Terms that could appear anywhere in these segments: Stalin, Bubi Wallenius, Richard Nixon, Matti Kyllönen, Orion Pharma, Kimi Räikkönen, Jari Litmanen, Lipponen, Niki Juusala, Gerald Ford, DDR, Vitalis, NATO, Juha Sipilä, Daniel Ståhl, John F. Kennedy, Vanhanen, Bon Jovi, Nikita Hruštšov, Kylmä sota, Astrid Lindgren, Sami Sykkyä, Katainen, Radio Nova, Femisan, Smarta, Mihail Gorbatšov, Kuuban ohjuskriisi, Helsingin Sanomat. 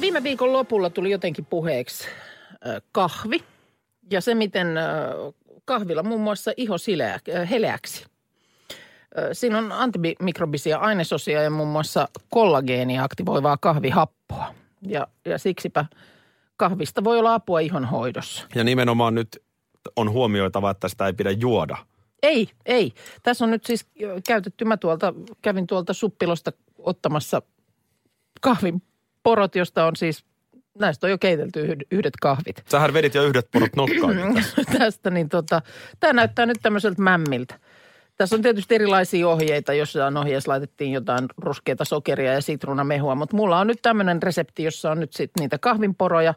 Viime viikon lopulla tuli jotenkin puheeksi kahvi ja se, miten kahvilla muun muassa iho heleäksi. Siinä on antimikrobisia ainesosia ja muun muassa kollageenia aktivoivaa kahvihappoa. Ja siksipä kahvista voi olla apua ihon hoidossa. Ja nimenomaan nyt on huomioitava, että sitä ei pidä juoda. Ei. Tässä on nyt siis käytetty, mä kävin tuolta suppilosta ottamassa kahvin porot, josta on siis, näistä on jo keitelty yhdet kahvit. Sähän vedit jo yhdet porot nokkaan. Tästä tämä näyttää nyt tämmöiseltä mämmiltä. Tässä on tietysti erilaisia ohjeita, jossain ohjeessa laitettiin jotain ruskeita sokeria ja sitruunamehua, mutta mulla on nyt tämmöinen resepti, jossa on nyt sitten niitä kahvinporoja.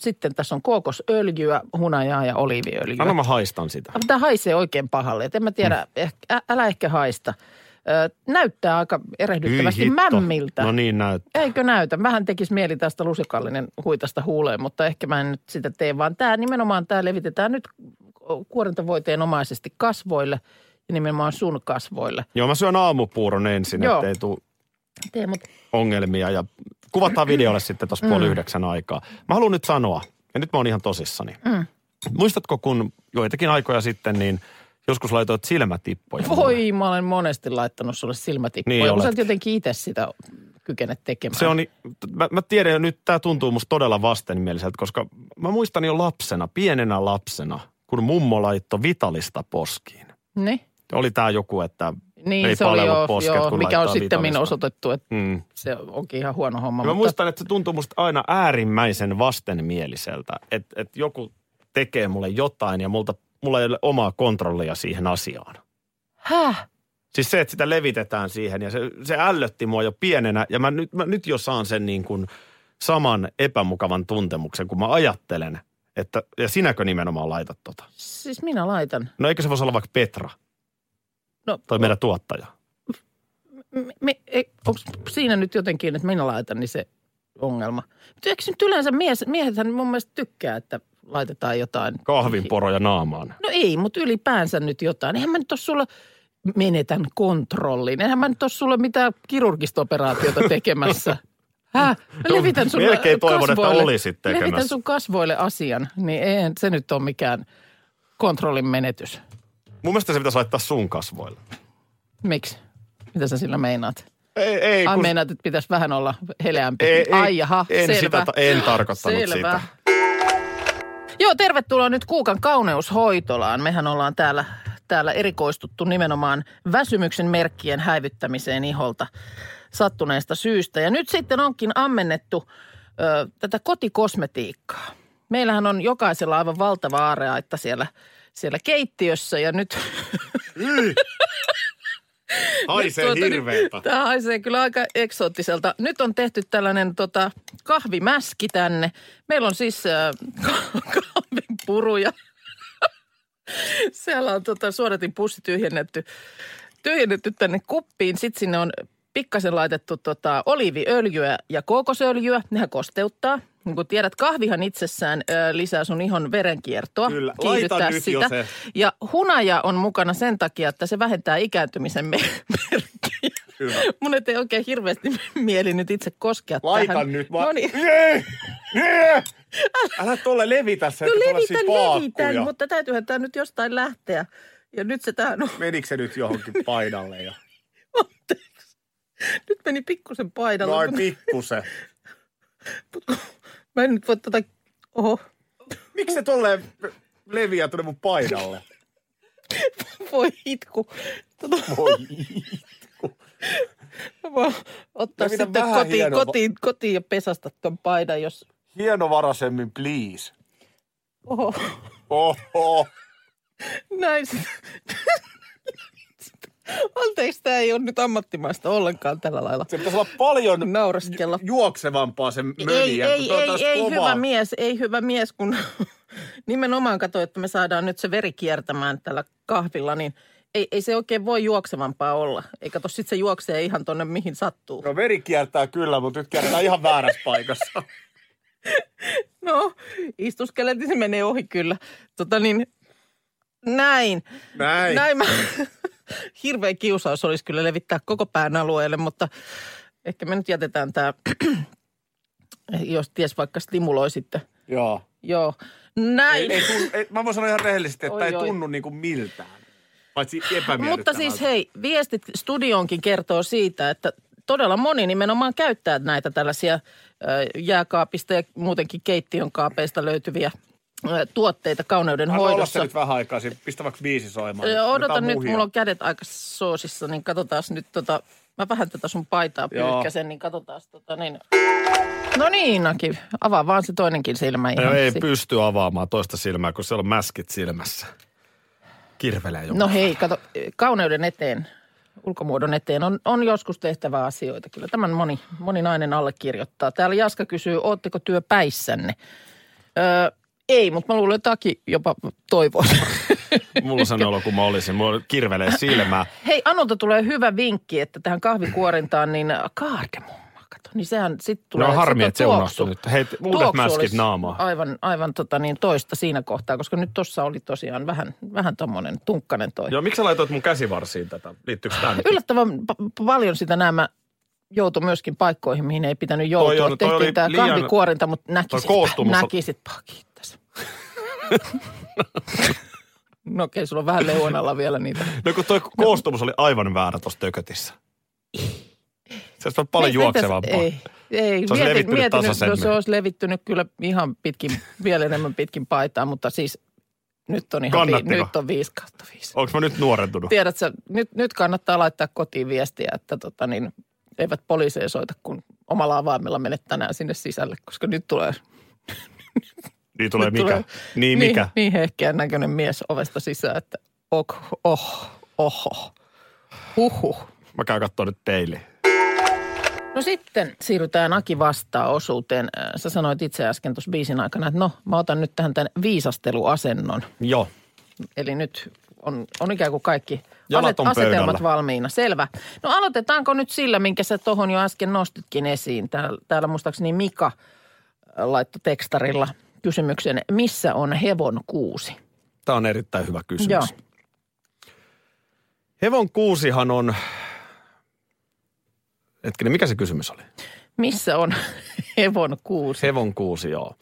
Sitten tässä on kookosöljyä, hunajaa ja oliiviöljyä. Anna mä haistan sitä. Tämä haisee oikein pahalle, et en mä tiedä, älä ehkä haista. Näyttää aika erehdyttävästi mämmiltä. No niin näyttää. Eikö näytä? Vähän tekisi mieli tästä lusikallinen huitasta huuleen, mutta ehkä mä en nyt sitä tee, vaan nimenomaan levitetään nyt kuorintavoiteenomaisesti kasvoille ja nimenomaan sun kasvoille. Joo, mä syön aamupuuron ensin, ettei tule ongelmia ja kuvataan videolle sitten tuossa 8:30 aikaa. Mä haluan nyt sanoa, ja nyt mä oon ihan tosissani. Muistatko, kun joitakin aikoja sitten, niin joskus laitoit silmätippoja? Voi, mä olen monesti laittanut sulle silmätippoja. Niin olet jotenkin itse sitä kykenet tekemään. Se on, mä tiedän jo nyt, tää tuntuu musta todella vastenmieliseltä, koska mä muistan jo pienenä lapsena, kun mummo laittoi Vitalista poskiin. Niin? Oli tää joku, että... Niin, ei se oli mikä on sittemmin osoitettu, että se onkin ihan huono homma. Ja mä muistan, että se tuntuu musta aina äärimmäisen vastenmieliseltä, että joku tekee mulle jotain ja mulla ei ole omaa kontrollia siihen asiaan. Häh? Siis se, että sitä levitetään siihen ja se ällötti mua jo pienenä ja mä nyt jo saan sen niin kuin saman epämukavan tuntemuksen, kun mä ajattelen, että ja sinäkö nimenomaan laitat tota? Siis minä laitan. No eikö se voisi olla vaikka Petra? No, tai meidän tuottaja. Onko siinä nyt jotenkin, että minä laitan, niin se ongelma? Mutta eikö nyt yleensä miehethän mun mielestä tykkää, että laitetaan jotain... Kahvinporoja naamaan. No ei, mutta ylipäänsä nyt jotain. Eihän mä nyt ole sulla... Menetän kontrollin. Eihän mä nyt ole sulla mitään kirurgista operaatiota tekemässä. Häh? Mä levitän sun melkein toivon, että olisit tekemässä. Levitän sun kasvoille asian, niin ei se nyt ole mikään kontrollin menetys. Mun mielestä se pitäisi laittaa sun kasvoille. Miksi? Mitä sä sillä meinaat? Ei. Ai kun... meinaat, että pitäisi vähän olla heleämpi. Ei. Ai jaha, selvä. En tarkoittanut selvä. Sitä. Joo, tervetuloa nyt Kuukan kauneushoitolaan. Mehän ollaan täällä erikoistuttu nimenomaan väsymyksen merkkien häivyttämiseen iholta sattuneesta syystä. Ja nyt sitten onkin ammennettu tätä kotikosmetiikkaa. Meillähän on jokaisella aivan valtava aarea, että siellä keittiössä ja nyt... Haisee hirveeltä. Tämä haisee kyllä aika eksoottiselta. Nyt on tehty tällainen kahvimäski tänne. Meillä on siis kahvinpuruja. Siellä on suodatinpussi tyhjennetty tänne kuppiin. Sitten sinne on pikkasen laitettu oliiviöljyä ja kookosöljyä. Nehän kosteuttaa. Niin kuin tiedät, kahvihan itsessään lisää sun ihon verenkiertoa. Kyllä, laita nyt sitä. Jo se. Ja hunaja on mukana sen takia, että se vähentää ikääntymisen merkkiä. Kyllä. Mun ei oikein hirveästi mieli nyt itse koskea laitan tähän. Nyt vaan. Noniin. Älä tuolle levitä sen, että levitän, mutta täytyyhän tämä nyt jostain lähteä. Ja nyt se tähän on. Menikö se nyt johonkin paidalle? Ja... Nyt meni pikkusen paidalle. Noin pikkusen. Mä en nyt voi oho. Miksi se tolleen leviää tuonne mun paidalle? Voi itku. Voi itku. Mä voin ottaa levitän sitten kotiin ja pesasta ton paidan, jos... Hienovarasemmin, please. Oho. Näin sitten Anteeksi, tämä ei ole nyt ammattimaista ollenkaan tällä lailla. Se pitäisi olla paljon juoksevampaa se möliä. Ei hyvä mies, kun nimenomaan katso, että me saadaan nyt se veri kiertämään tällä kahvilla, niin ei se oikein voi juoksevampaa olla. Eikä tos sit se juoksee ihan tonne mihin sattuu. No veri kiertää kyllä, mutta nyt kiertää ihan väärässä paikassa. No, istuskelet, niin se menee ohi kyllä. Näin. Hirveä kiusaus olisi kyllä levittää koko pään alueelle, mutta ehkä me nyt jätetään tämä, jos ties vaikka stimuloi sitten. Joo. Näin. Ei, mä voin sanoa ihan rehellisesti, että ei tunnu niin kuin miltään, paitsi epämiellyttävältä. Mutta siis hei, viestit studioonkin kertoo siitä, että todella moni nimenomaan käyttää näitä tällaisia jääkaapista ja muutenkin keittiön kaapeista löytyviä tuotteita kauneuden hoidossa. Anna nyt vähän aikaa, pistä vaikka biisi soimaan. Odotan nyt, mulla on kädet aika soosissa, niin katsotaan nyt mä vähän tätä sun paitaa pyyhkäsen, niin katsotaan niin. No niin, Naki, avaa vaan se toinenkin silmä. Ei pysty avaamaan toista silmää, kun siellä on mäskit silmässä. Kirvelee joku. No hei, kato, kauneuden eteen, ulkomuodon eteen on joskus tehtävää asioita. Kyllä tämän moni nainen allekirjoittaa. Täällä Jaska kysyy, ootteko työpäissänne? Ei, mutta mä luulen, että Aki jopa toivoo. Mulla on sen olo, kun mä olisin. Mulla kirvelee silmää. Hei, Anulta tulee hyvä vinkki, että tähän kahvikuorintaan niin kaardemumma, kato. Niin sehän sitten tulee. No harmi, että se unohtui nyt. Hei, uudet mäskit naamaa. Aivan toista siinä kohtaa, koska nyt tossa oli tosiaan vähän tommonen tunkkanen toi. Joo, miksi sä laitoit mun käsivarsiin tätä? Liittyykö tämä nyt? Yllättävän paljon sitä nämä joutui myöskin paikkoihin, mihin ei pitänyt joutua. Tehtiin tää kahvikuorinta, mutta näkisit pakin. No okei, sulla on vähän leuan alla vielä niitä. No kun toi koostumus oli aivan väärä tossa tökötissä. Se olisi paljon juoksevampaa. Ei. Se olisi levittynyt tasaisemmin. No se olisi levittynyt kyllä ihan pitkin, vielä enemmän pitkin paitaa, mutta siis nyt on ihan nyt on 5/5. Onko mä nyt nuorentunut? Tiedätkö, nyt kannattaa laittaa kotiin viestiä, että eivät poliiseja soita, kun omalla avaimella menet tänään sinne sisälle, koska nyt tulee... Niin, mikä? Niin hehkeän näköinen mies ovesta sisään, että huhhuh. Mä käyn katsomaan nyt peiliin. No sitten siirrytään Aki vastaa osuuteen. Sä sanoit itse äsken tuossa biisin aikana, että mä otan nyt tähän tämän viisasteluasennon. Joo. Eli nyt on ikään kuin kaikki asetelmat valmiina. Selvä. No aloitetaanko nyt sillä, minkä sä tohon jo äsken nostitkin esiin. Täällä muistaakseni Mika laittoi tekstarilla kysymyksen, missä on hevon kuusi? Tämä on erittäin hyvä kysymys. Joo. Hevon kuusihan on... Hetkinen, mikä se kysymys oli? Missä on hevon kuusi? Hevon kuusi, joo.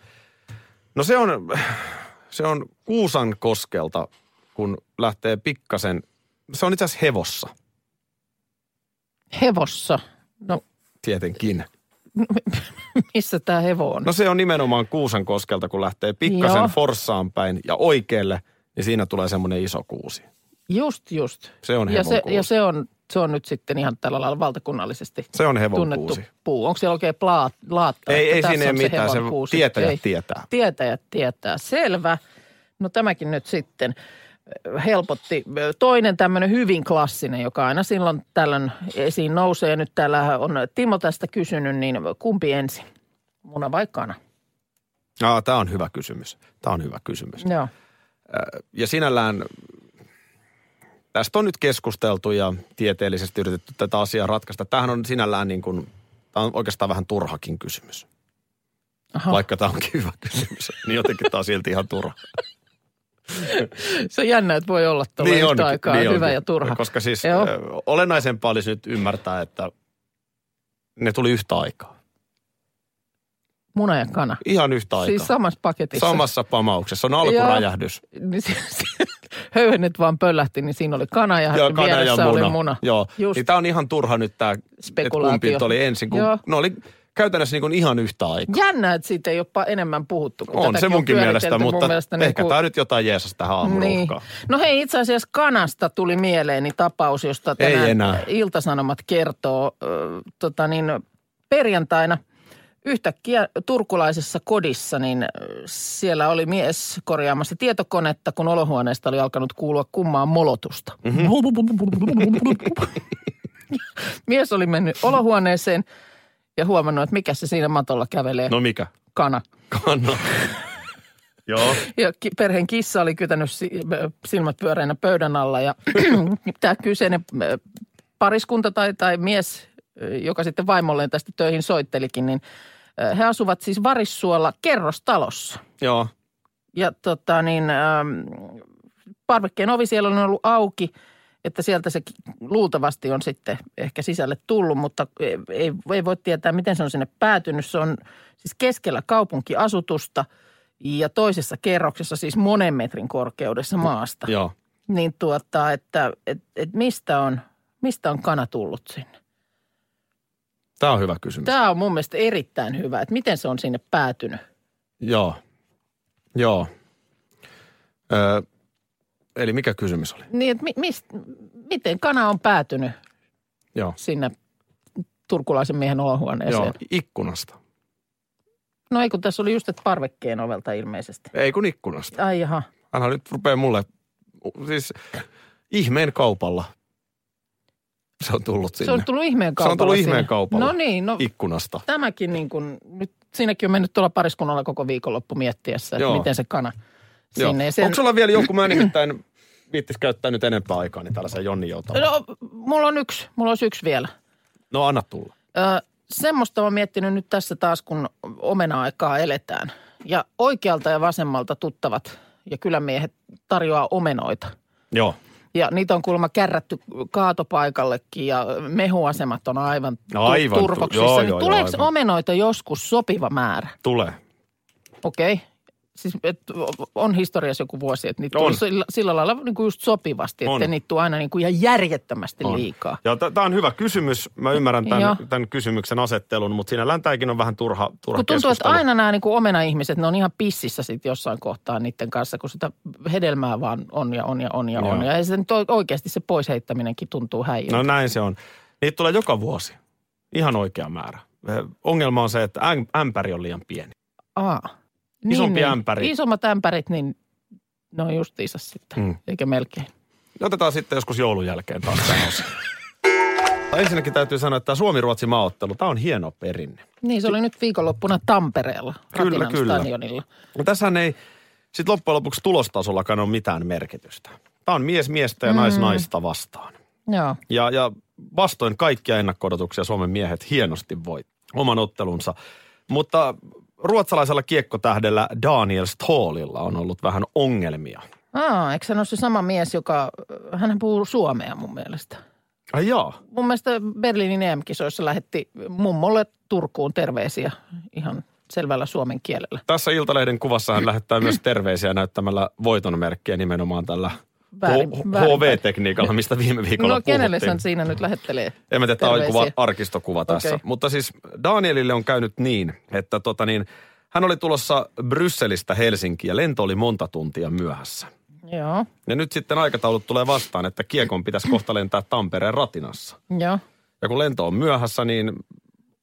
No se on Kuusan koskelta, kun lähtee pikkasen... Se on itse asiassa hevossa. Hevossa? No... Tietenkin. Missä tämä hevo on? No se on nimenomaan Kuusan koskelta, kun lähtee pikkasen Forssaan päin ja oikealle, niin siinä tulee semmoinen iso kuusi. Just. Se on hevon kuusi. Ja se on nyt sitten ihan tällä lailla valtakunnallisesti se on hevon tunnettu kuusi. Puu. Onko siellä oikein laattaa? Ei siinä ei mitään, se tietäjät tietää. Tietäjät tietää, selvä. No tämäkin nyt sitten helpotti. Toinen tämmöinen hyvin klassinen, joka aina silloin tällöin esiin nousee. Nyt täällä on Timo tästä kysynyt, niin kumpi ensin? Muna vai kana? Tämä on hyvä kysymys. Joo. Ja sinällään tästä on nyt keskusteltu ja tieteellisesti yritetty tätä asiaa ratkaista. Tämähän on sinällään tämä on oikeastaan vähän turhakin kysymys. Aha. Vaikka tämä onkin hyvä kysymys, niin jotenkin tämä on silti ihan turha. Se on jännä, että voi olla tuolla niin yhtä aikaa hyvä ja turha. Koska siis olennaisempaa olisi nyt ymmärtää, että ne tuli yhtä aikaa. Muna ja kana. Ihan yhtä aikaa. Siis samassa paketissa. Samassa pamauksessa. On alkuräjähdys. Niin höyhenet vaan pöllähti, niin siinä oli kana ja vieressä oli muna. Joo, niin tämä on ihan turha nyt tämä, että kumpi oli ensin. Ne oli... Käytännössä niin kuin ihan yhtä aikaa. Jännä, että siitä ei ole enemmän puhuttu. On se munkin mielestä, mutta ehkä tämä nyt jotain jeesas tähän aamuruuhkaan. No hei, itse asiassa kanasta tuli mieleeni tapaus, josta tänään Ilta-Sanomat kertoo. Perjantaina Yhtäkkiä turkulaisessa kodissa, niin siellä oli mies korjaamassa tietokonetta, kun olohuoneesta oli alkanut kuulua kummaa molotusta. Mm-hmm. Mies oli mennyt olohuoneeseen ja huomannut, että mikä se siinä matolla kävelee. No mikä? Kana. Kana. Joo. Ja perheen kissa oli kytänyt silmät pyöreinä pöydän alla ja tämä kyseinen pariskunta tai mies, joka sitten vaimolleen tästä töihin soittelikin, niin he asuvat siis Varissuolla kerrostalossa. Joo. Ja parvekkeen ovi siellä on ollut auki, että sieltä se luultavasti on sitten ehkä sisälle tullut, mutta ei voi tietää, miten se on sinne päätynyt. Se on siis keskellä kaupunkiasutusta ja toisessa kerroksessa siis monen metrin korkeudessa maasta. Joo. Niin että mistä on kana tullut sinne? Tämä on hyvä kysymys. Tämä on mun mielestä erittäin hyvä, että miten se on sinne päätynyt. Joo. Eli mikä kysymys oli? Niin, että miten kana on päätynyt sinne turkulaisen miehen olohuoneeseen? Joo, ikkunasta. No ei, kun tässä oli just, että parvekkeen ovelta ilmeisesti. Ei, kun ikkunasta. Ai jaha. Älä nyt rupeaa mulle, siis ihmeen kaupalla. Se on tullut sinne. Se on tullut ihmeen kaupalla. No niin, ikkunasta. Tämäkin niin kuin, nyt siinäkin on mennyt tuolla pariskunnalla koko viikonloppu miettiessä, että miten se kana sinne. Joo. Onko sulla vielä joku, mä nimittäin viittis käyttää nyt enempää aikaa, niin tällaisen Jonni joutavaa. No, mulla olisi yksi vielä. No, anna tulla. Semmoista olen miettinyt nyt tässä taas, kun omena-aikaa eletään. Ja oikealta ja vasemmalta tuttavat ja kylämiehet tarjoaa omenoita. Joo. Ja niitä on kuulemma kärrätty kaatopaikallekin ja mehuasemat on aivan turvoksissa. Niin tuleeko omenoita joskus sopiva määrä? Tulee. Okei. Okay. Siis on historiassa joku vuosi, että niitä on sillä lailla niin kuin just sopivasti, että niitä tulee aina niin kuin ihan järjettömästi liikaa. Ja tämä on hyvä kysymys. Mä ymmärrän tämän kysymyksen asettelun, mutta siinä läntäikin on vähän turha keskustelu. Kun tuntuu, että aina nämä niin kuin omena-ihmiset, ne on ihan pississä sitten jossain kohtaa niiden kanssa, kun sitä hedelmää vaan on. Ja se nyt oikeasti se pois heittäminenkin tuntuu häijyltä. No näin se on. Niitä tulee joka vuosi. Ihan oikea määrä. Ongelma on se, että ämpäri on liian pieni. Isompi ämpäri. Niin, isommat ämpärit, niin ne on justiinsa sitten, eikä melkein. Otetaan sitten joskus joulun jälkeen taas tämän osin. Ensinnäkin täytyy sanoa, että tämä Suomi-Ruotsi-maaottelu, tämä on hieno perinne. Niin, se oli nyt viikonloppuna Tampereella, Ratinanstadionilla. No tässähän ei sitten loppujen lopuksi tulostasollakaan ole mitään merkitystä. Tämä on mies miestä ja nais naista vastaan. Joo. Ja vastoin kaikkia ennakko-odotuksia Suomen miehet hienosti voitti oman ottelunsa, mutta ruotsalaisella kiekkotähdellä Daniel Ståhlilla on ollut vähän ongelmia. Eikö hän ole se sama mies, hän puhuu suomea mun mielestä. Ai jaa. Mun mielestä Berliinin EM-kisoissa lähetti mummolle Turkuun terveisiä ihan selvällä suomen kielellä. Tässä Iltalehden kuvassa hän lähettää myös terveisiä näyttämällä voitonmerkkiä nimenomaan tällä HV-tekniikalla, mistä viime viikolla puhuttiin. No kenelle sen siinä nyt lähettelee? En mä tiedä, tämä oli arkistokuva tässä. Okay. Mutta siis Danielille on käynyt niin, että hän oli tulossa Brysselistä Helsinkiin ja lento oli monta tuntia myöhässä. Joo. Ja nyt sitten aikataulut tulee vastaan, että kiekon pitäisi kohta lentää Tampereen Ratinassa. Joo. Ja kun lento on myöhässä, niin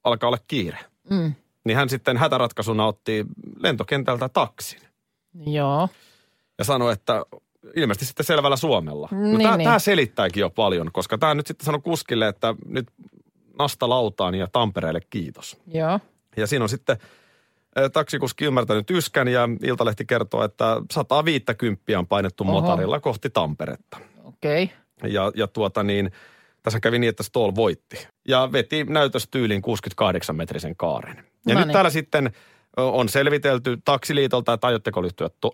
alkaa olla kiire. Mm. Niin hän sitten hätäratkaisuna otti lentokentältä taksin. Joo. Ja sanoi, että ilmeisesti sitten selvällä suomella. No tämä selittääkin jo paljon, koska tämä nyt sitten sanoi kuskille, että nyt nasta lautaan ja Tampereelle kiitos. Joo. Ja siinä on sitten taksikuski ymmärtänyt yskän ja Iltalehti kertoo, että 150 on painettu motorilla kohti Tamperetta. Okei. Okay. Ja tässä kävi niin, että Ståhl voitti ja veti näytöstyyliin 68-metrisen kaaren. Ja nyt täällä sitten on selvitelty taksiliitolta, että aiotteko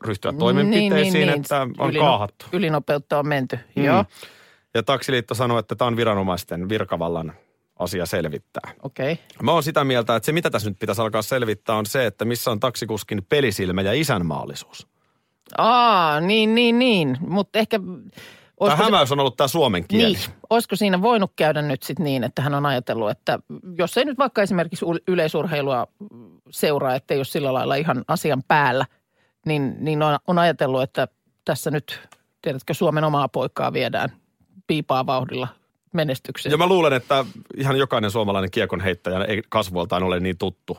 ryhtyä toimenpiteisiin, että on kaahattu. Ylinopeutta on menty, joo. Ja taksiliitto sanoi, että tämä on viranomaisten virkavallan asia selvittää. Okei. Okay. Mä oon sitä mieltä, että se mitä tässä nyt pitäisi alkaa selvittää on se, että missä on taksikuskin pelisilmä ja isänmaallisuus. Niin. Mutta ehkä tämä hämäys on ollut tämä suomen kieli. Niin. Olisiko siinä voinut käydä nyt sitten niin, että hän on ajatellut, että jos ei nyt vaikka esimerkiksi yleisurheilua seuraa, ettei ole sillä lailla ihan asian päällä, niin on ajatellut, että tässä nyt, tiedätkö, Suomen omaa poikaa viedään piipaa vauhdilla menestykseen. Ja mä luulen, että ihan jokainen suomalainen kiekonheittäjä ei kasvoltaan ole niin tuttu,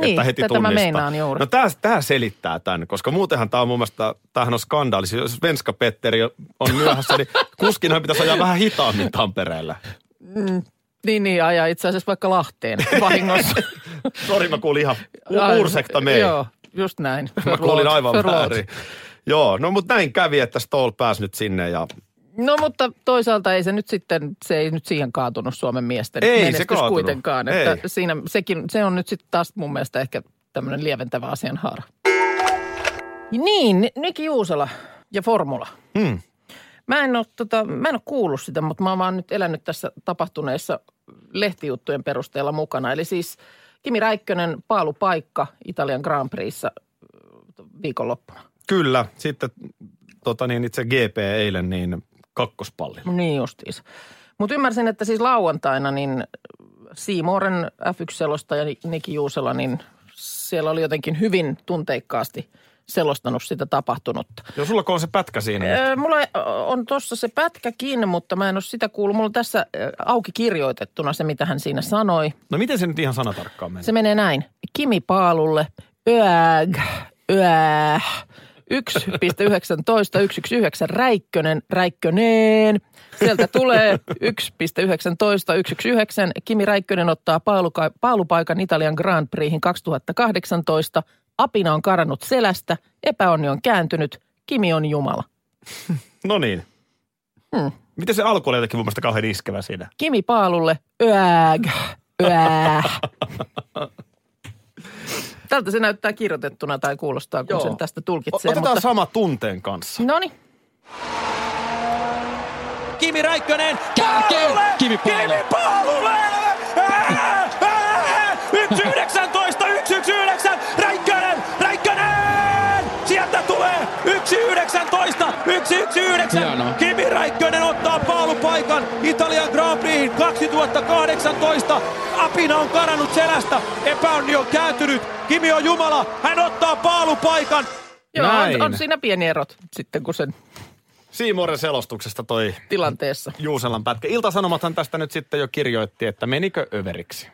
että heti tunnistaa. No tää selittää tämän, koska muutenhan tää on mun mielestä, tämähän on skandaali. Jos Venska Petteri on myöhässä, niin kuskinhan pitäisi ajaa vähän hitaammin Tampereella. Niin, ajaa itse asiassa vaikka Lahteen vahingossa. Sori, mä kuulin ihan ursekta meidän. Joo, just näin. Mä kuulin aivan väärin. Joo, no mutta näin kävi, että Ståhl pääsi nyt sinne ja... No mutta toisaalta ei se nyt sitten, se ei nyt siihen kaatunut Suomen miesten menestys kuitenkaan. Että siinä, se on nyt sitten taas mun mielestä ehkä tämmöinen lieventävä asianhaara. Niin, Niki Juusala ja formula. Mä en ole kuullut sitä, mutta mä oon vaan nyt elänyt tässä tapahtuneissa lehtijuttujen perusteella mukana. Eli siis Kimi Räikkönen paalupaikka Italian Grand Prixissa viikonloppuna. Kyllä, sitten itse GP eilen niin kakkospallilla. Niin justiinsa. Mutta ymmärsin, että siis lauantaina niin Seymourin F1-selostaja Niki Juusala, niin siellä oli jotenkin hyvin tunteikkaasti selostanut sitä tapahtunutta. Joo, sulla on se pätkä siinä. Mulla on tuossa se pätkäkin, mutta mä en ole sitä kuullut. Mulla on tässä auki kirjoitettuna se, mitä hän siinä sanoi. No miten se nyt ihan sanatarkkaan menee? Se menee näin. Kimi paalulle. 1.19, 119 Räikkönen. Sieltä tulee 1.19, 119. Kimi Räikkönen ottaa paalupaikan Italian Grand Prixin 2018. Apina on karannut selästä, epäonni on kääntynyt, Kimi on jumala. No niin. Miten se alku oli jotenkin mun mielestä kauhean iskevä siinä? Kimi paalulle. Tältä se näyttää kirjoitettuna tai kuulostaa, kun sen tästä tulkitsee. Otetaan sama tunteen kanssa. Noniin. Kimi Räikkönen. Paalulle! Kimi paalulle! 1.19! 1.19! Räikkönen! Sieltä tulee 1.19! 1.19! Kimi Räikkönen ottaa paalupaikan Italian Grand Prixin 2018. Apina on karannut selästä. Epäonni on kääntynyt. Kimi on jumala, hän ottaa paalupaikan. Joo, on siinä pieni erot sitten, kun sen... Seymourin selostuksesta toi... Tilanteessa. Juuselan pätkä. Ilta-Sanomathan tästä nyt sitten jo kirjoitti, että menikö överiksi?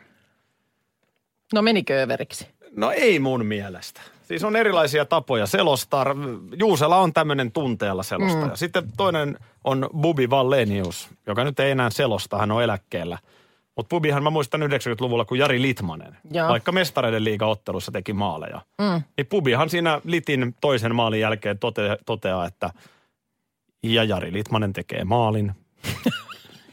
No menikö överiksi? No ei mun mielestä. Siis on erilaisia tapoja selostaa. Juusela on tämmöinen tunteella selostaja. Sitten toinen on Bubi Wallenius, joka nyt ei enää selosta, hän on eläkkeellä. Mutta Bubihan mä muistan 90-luvulla, kun Jari Litmanen, vaikka mestareiden liigaottelussa teki maaleja. Niin Bubihan siinä Litin toisen maalin jälkeen toteaa, että ja Jari Litmanen tekee maalin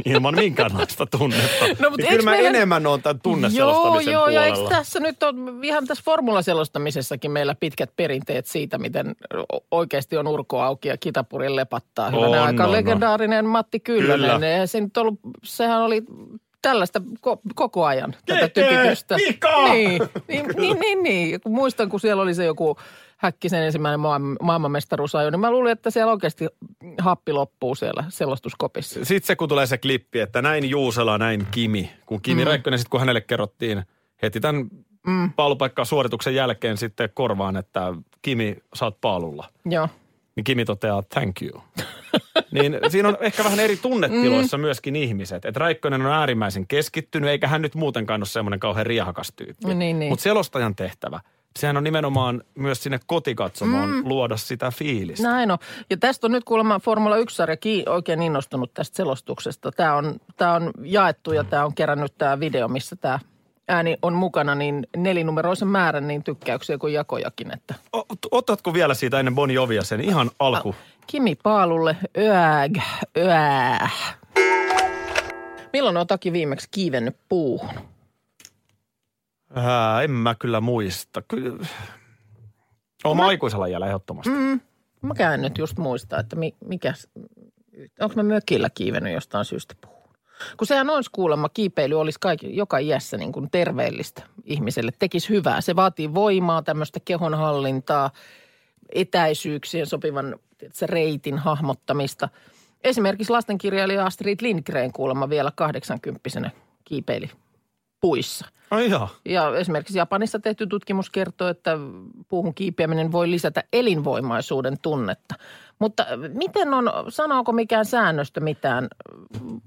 ilman minkäänlaista tunnetta. No, niin kyllä mä enemmän oon tämän tunneselostamisen puolella. Ja eikö tässä nyt on ihan tässä formulaselostamisessakin meillä pitkät perinteet siitä, miten oikeasti on urko auki ja kitapurin lepattaa. Hyvänä aika legendaarinen Matti Kyllönen. Sehän oli... Tällaista koko ajan tätä tykitystä. Niin. Muistan, kun siellä oli se joku Häkkisen ensimmäinen maailmanmestaruusajo, niin mä luulin, että siellä oikeasti happi loppuu siellä selostuskopissa. Sitten se, kun tulee se klippi, että näin Juusela, näin Kimi. Kun Kimi Räikkönen, sitten kun hänelle kerrottiin heti tämän paalupaikkaan suorituksen jälkeen sitten korvaan, että Kimi, sä oot paalulla. Joo. Niin Kimi toteaa, thank you. Niin siinä on ehkä vähän eri tunnetiloissa myöskin ihmiset. Että Räikkönen on äärimmäisen keskittynyt, eikä hän nyt muutenkaan ole semmoinen kauhean riehakas tyyppi. Niin. Mutta selostajan tehtävä, sehän on nimenomaan myös sinne kotikatsomaan luoda sitä fiilistä. Näin on. Ja tästä on nyt kuulemma Formula 1-sarjakin oikein innostunut tästä selostuksesta. Tämä on jaettu ja tämä on kerännyt tämä video, missä tämä ääni on mukana, niin nelinumeroisen määrän niin tykkäyksiä kuin jakojakin. Että. Otatko vielä siitä ennen Bon Jovia sen ihan alku? Kimi paalulle. Milloin on Taki viimeksi kiivennyt puuhun? En mä kyllä muista. Oon mä aikuisella jäljellä ehdottomasti. Mä käyn nyt just muistaa, että onko mä mökillä kiivennyt jostain syystä puuhun? Kun sehän olisi kuulemma, kiipeily olisi joka iässä niin kuin terveellistä ihmiselle. Tekisi hyvää. Se vaatii voimaa, tämmöistä kehonhallintaa, etäisyyksien sopivan reitin hahmottamista. Esimerkiksi lastenkirjailija Astrid Lindgren kuulemma vielä 80-vuotiaana kiipeili puissa. Ja esimerkiksi Japanissa tehty tutkimus kertoo, että puuhun kiipeäminen voi lisätä elinvoimaisuuden tunnetta. Mutta miten on, sanooko mikään säännöstö mitään?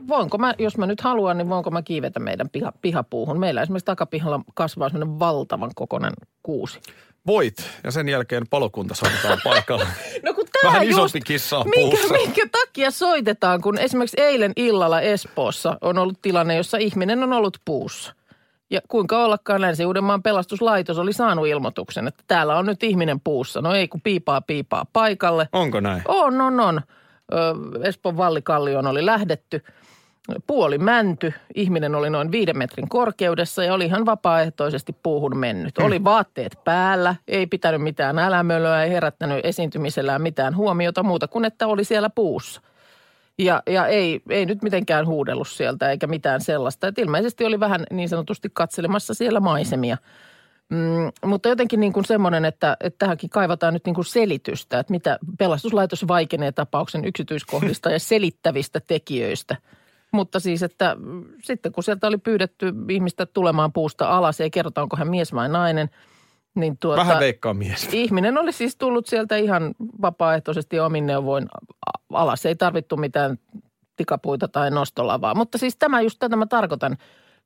Voinko mä, jos mä nyt haluan, niin voinko mä kiivetä meidän pihapuuhun? Meillä esimerkiksi takapihalla kasvaa semmoinen valtavan kokoinen kuusi. Voit, ja sen jälkeen palokunta soitetaan paikalla. No kun tää vähän isompi kissaa puussa. Minkä takia soitetaan, kun esimerkiksi eilen illalla Espoossa on ollut tilanne, jossa ihminen on ollut puussa. Ja kuinka ollakaan Länsi-Uudenmaan pelastuslaitos oli saanut ilmoituksen, että täällä on nyt ihminen puussa. No ei kun piipaa paikalle. Onko näin? On. Espoon Vallikallioon oli lähdetty. Puoli mänty, ihminen oli noin 5 metrin korkeudessa ja oli ihan vapaaehtoisesti puuhun mennyt. Oli vaatteet päällä, ei pitänyt mitään älämölöä, ei herättänyt esiintymisellään mitään huomiota muuta kuin, että oli siellä puussa. Ja ei nyt mitenkään huudellut sieltä eikä mitään sellaista. Et ilmeisesti oli vähän niin sanotusti katselemassa siellä maisemia. Mutta jotenkin niin kuin semmoinen, että tähänkin kaivataan nyt niin kuin selitystä, että mitä pelastuslaitos vaikenee tapauksen yksityiskohdista ja selittävistä tekijöistä. Mutta siis, että sitten kun sieltä oli pyydetty ihmistä tulemaan puusta alas, ei kerrota, onko hän mies vai nainen, niin vähän veikkaa mies. Ihminen oli siis tullut sieltä ihan vapaaehtoisesti omin neuvoin alas. Ei tarvittu mitään tikapuita tai nostolavaa. Mutta siis tätä mä tarkoitan.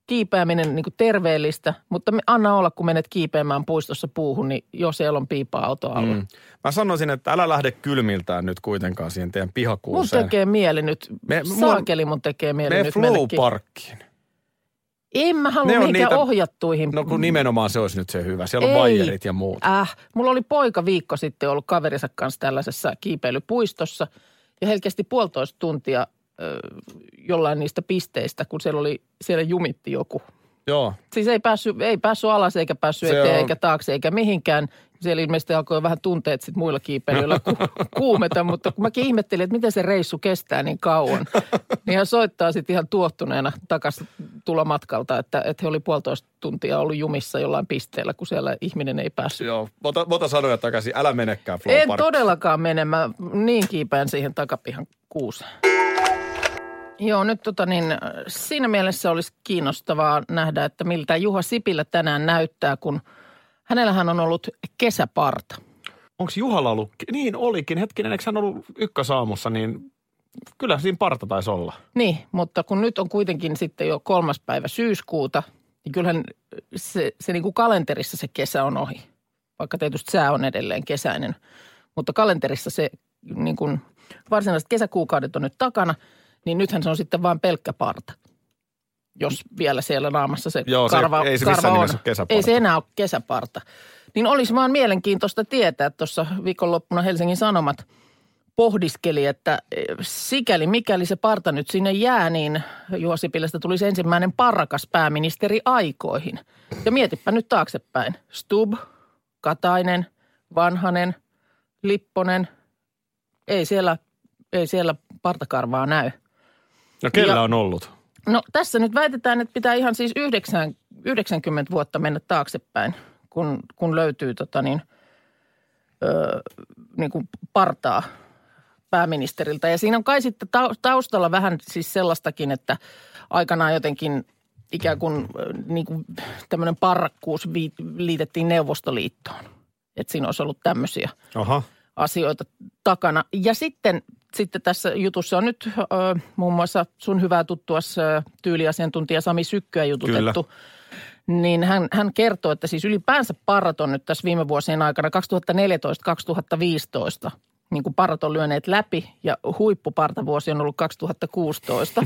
Kiipeäminen niin kuin terveellistä, mutta anna olla, kun menet kiipeämään puistossa puuhun, niin jo siellä on piipaa autoalue. Mä sanoisin, että älä lähde kylmiltään nyt kuitenkaan siihen teidän pihakuuseen. Mun tekee mieli nyt, mun tekee mieli nyt Flow-parkkiin. En mä halua niitä ohjattuihin. No kun nimenomaan se olisi nyt se hyvä. Siellä on vaijerit ja muut. Mulla oli poika viikko sitten ollut kaverinsa kanssa tällaisessa kiipeilypuistossa ja helkeästi 1,5 tuntia jollain niistä pisteistä, kun siellä jumitti joku. Joo. Siis ei päässyt alas, eikä päässyt eteen, eikä taakse, eikä mihinkään. Siellä ilmeisesti alkoi vähän tunteet sitten muilla kiipeilyillä kuumeta, mutta kun mäkin ihmettelin, että miten se reissu kestää niin kauan, niin hän soittaa sitten ihan tuohtuneena takaisin tulomatkalta, että he oli 1,5 tuntia ollut jumissa jollain pisteellä, kun siellä ihminen ei päässyt. Joo, ota sanoja takaisin, älä menekään Flow Park. En todellakaan mene, mä niin kiipään siihen takapihan kuuseen. Joo, nyt siinä mielessä olisi kiinnostavaa nähdä, että miltä Juha Sipilä tänään näyttää, kun hänellähän on ollut kesäparta. Onko Juhalla ollut? Niin olikin. Hetkinen, eikö hän ollut ykkösaamussa, niin kyllä siinä parta taisi olla. Niin, mutta kun nyt on kuitenkin sitten jo 3. päivä syyskuuta, niin kyllähän se niin kuin kalenterissa se kesä on ohi. Vaikka tietysti sää on edelleen kesäinen, mutta kalenterissa se niin kuin varsinaiset kesäkuukaudet on nyt takana. Niin nythän se on sitten vaan pelkkä parta, jos vielä siellä naamassa se karva on. Ei se missään nimessä ole kesäparta. Ei se enää ole kesäparta. Niin olisi vaan mielenkiintoista tietää, että tuossa viikonloppuna Helsingin Sanomat pohdiskeli, että sikäli mikäli se parta nyt sinne jää, niin Juha Sipilästä tulisi ensimmäinen parrakas pääministeri aikoihin. Ja mietipä nyt taaksepäin. Stubb, Katainen, Vanhanen, Lipponen, ei siellä partakarvaa näy. No kellä on ollut? No tässä nyt väitetään, että pitää ihan siis 90 vuotta mennä taaksepäin, kun löytyy niin kuin partaa pääministeriltä. Ja siinä on kai sitten taustalla vähän siis sellaistakin, että aikanaan jotenkin ikään kuin, niin kuin tämmöinen parrakkuus liitettiin Neuvostoliittoon. Että siinä olisi ollut tämmöisiä asioita takana. Ja sitten tässä jutussa on nyt muun muassa sun hyvää tuttuas tyyliasiantuntija Sami Sykkyä jututettu. Kyllä. Niin hän kertoo, että siis ylipäänsä parrat on nyt tässä viime vuosien aikana 2014-2015. Niin kuin parrat on lyöneet läpi ja huippupartavuosi on ollut 2016.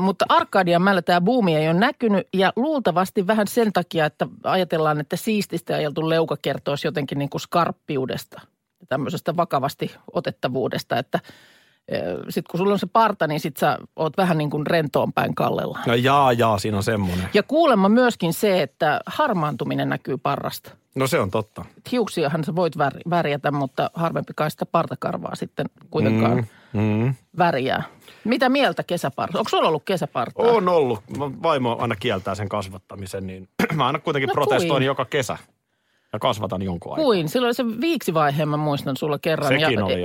Mutta Arkadianmäellä tämä buumi ei ole näkynyt ja luultavasti vähän sen takia, että ajatellaan, että siististä ajeltu leuka kertoisi jotenkin niin kuin skarppiudesta. Tämmöisestä vakavasti otettavuudesta, että sitten kun sulla on se parta, niin sit sä oot vähän niin kuin rentoon päin kallellaan. No jaa, siinä on semmoinen. Ja kuulemma myöskin se, että harmaantuminen näkyy parrasta. No se on totta. Hiuksiahan sä voit värjätä, mutta harvempi kai sitä partakarvaa sitten kuitenkaan värjää. Mitä mieltä kesäparta? Onko sulla ollut kesäpartaa? On ollut. Vaimo aina kieltää sen kasvattamisen, niin mä aina kuitenkin protestoin joka kesä. Ja kasvatan jonkun aikaa. Silloin oli se viiksivaiheen, mä muistan sulla kerran. Sekin ja oli,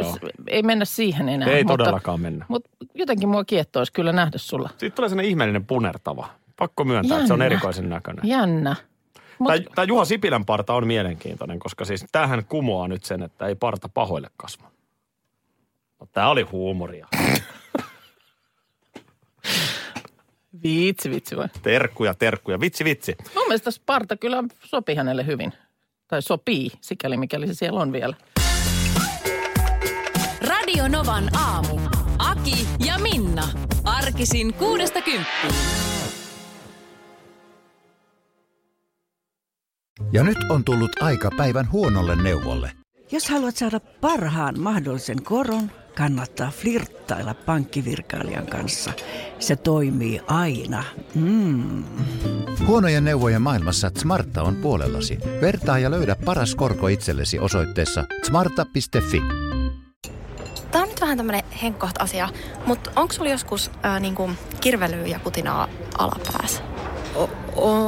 ei mennä siihen enää. Ei todellakaan mennä. Mutta jotenkin mua kiehtoisi kyllä nähdä sulla. Siitä tulee sellainen ihmeellinen punertava Pakko myöntää, Janna. Että se on erikoisen näköinen. Janna. Tämä Juha Sipilän parta on mielenkiintoinen, koska siis tämähän kumoaa nyt sen, että ei parta pahoille kasva. No, tämä oli huumoria. Vitsi vai? Terkkuja. Vitsi. Mun mielestä parta kyllä sopii hänelle hyvin. Tai sopii, sikäli mikäli se siellä on vielä. Radio Novan aamu. Aki ja Minna. Arkisin 6–10. Ja nyt on tullut aika päivän huonolle neuvolle. Jos haluat saada parhaan mahdollisen koron, kannattaa flirttailla pankkivirkailijan kanssa. Se toimii aina. Huonojen neuvojen maailmassa Smarta on puolellasi. Vertaa ja löydä paras korko itsellesi osoitteessa smarta.fi. Tämä on nyt vähän tämmöinen henkkohta asia, mutta onko sulla joskus kirvelyä ja putinaa alapäässä?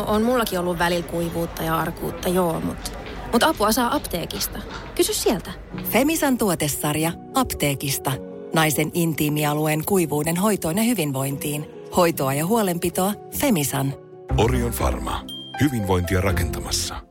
On mullakin ollut välillä kuivuutta ja arkuutta, joo, mutta apua saa apteekista. Kysy sieltä. Femisan tuotesarja apteekista. Naisen intiimialueen kuivuuden hoitoon ja hyvinvointiin. Hoitoa ja huolenpitoa Femisan. Orion Pharma. Hyvinvointia rakentamassa.